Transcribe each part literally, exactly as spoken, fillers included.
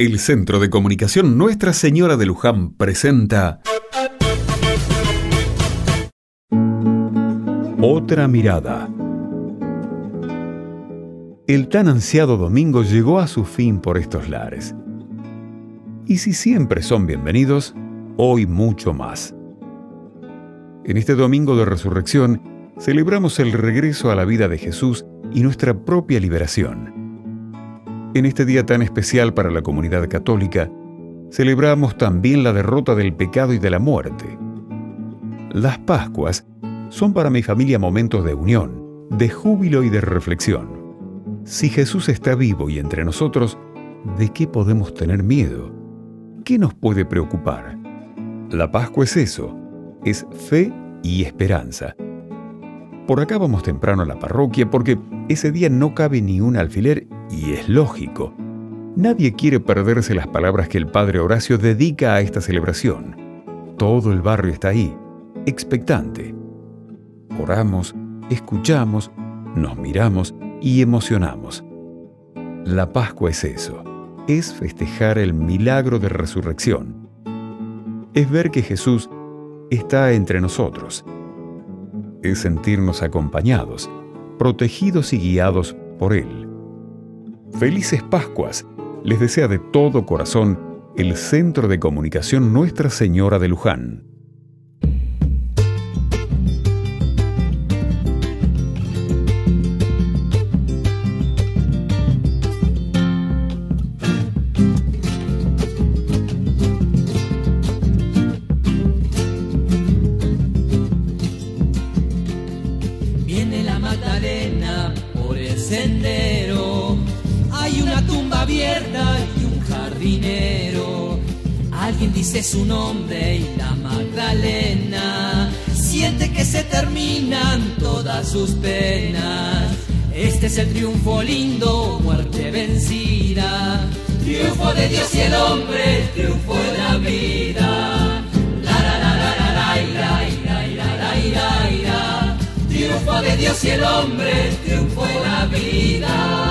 El Centro de Comunicación Nuestra Señora de Luján presenta Otra Mirada. El tan ansiado domingo llegó a su fin por estos lares. Y si siempre son bienvenidos, hoy mucho más. En este domingo de Resurrección celebramos el regreso a la vida de Jesús y nuestra propia liberación. En este día tan especial para la comunidad católica, celebramos también la derrota del pecado y de la muerte. Las Pascuas son para mi familia momentos de unión, de júbilo y de reflexión. Si Jesús está vivo y entre nosotros, ¿de qué podemos tener miedo? ¿Qué nos puede preocupar? La Pascua es eso, es fe y esperanza. Por acá vamos temprano a la parroquia porque ese día no cabe ni un alfiler. Y es lógico. Nadie quiere perderse las palabras que el Padre Horacio dedica a esta celebración. Todo el barrio está ahí, expectante. Oramos, escuchamos, nos miramos y emocionamos. La Pascua es eso, es festejar el milagro de resurrección. Es ver que Jesús está entre nosotros. Es sentirnos acompañados, protegidos y guiados por Él. Felices Pascuas, les desea de todo corazón el Centro de Comunicación Nuestra Señora de Luján. Viene la Magdalena por el sendero. Hay una tumba abierta y un jardinero. Alguien dice su nombre y la Magdalena siente que se terminan todas sus penas. Este es el triunfo lindo, muerte vencida. Triunfo de Dios y el hombre, el triunfo de la vida. La la la la la la la la la la la. Triunfo de Dios y el hombre, el triunfo de la vida.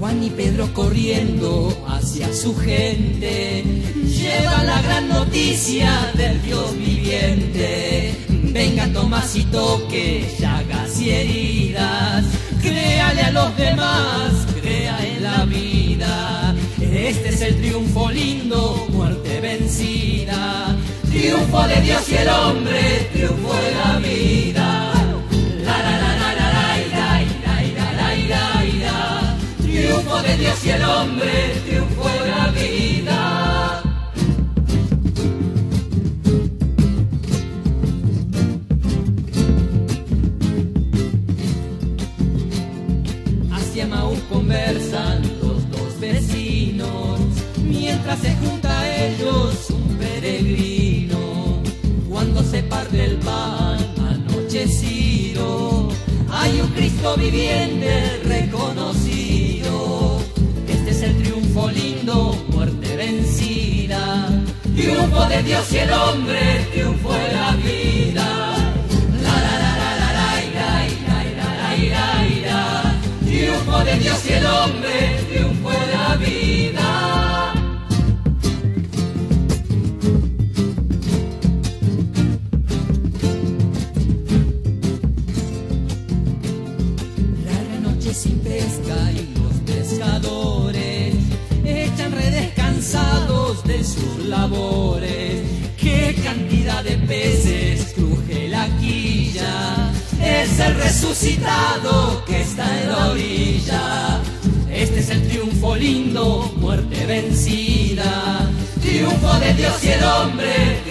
Juan y Pedro corriendo hacia su gente, llevan la gran noticia del Dios viviente. Vengan Tomás y toque llagas y heridas, créale a los demás, crea en la vida. Este es el triunfo lindo, muerte vencida. Triunfo de Dios y el hombre, triunfo de la vida. Triunfo de Dios y el hombre, triunfo de la vida. Hacia Maús conversan los dos vecinos, mientras se junta a ellos un peregrino. Cuando se parte el pan anochecido, hay un Cristo viviente reconocido. Lindo, muerte vencida. Triunfo de Dios y el hombre, triunfo de la vida. La la la la la la la la la la. Triunfo de Dios y el hombre, triunfo de la vida. Larga noche sin pesca y los pescadores echan redes cansados de sus labores. Qué cantidad de peces cruje la quilla, es el resucitado que está en la orilla. Este es el triunfo lindo, muerte vencida. Triunfo de Dios y el hombre.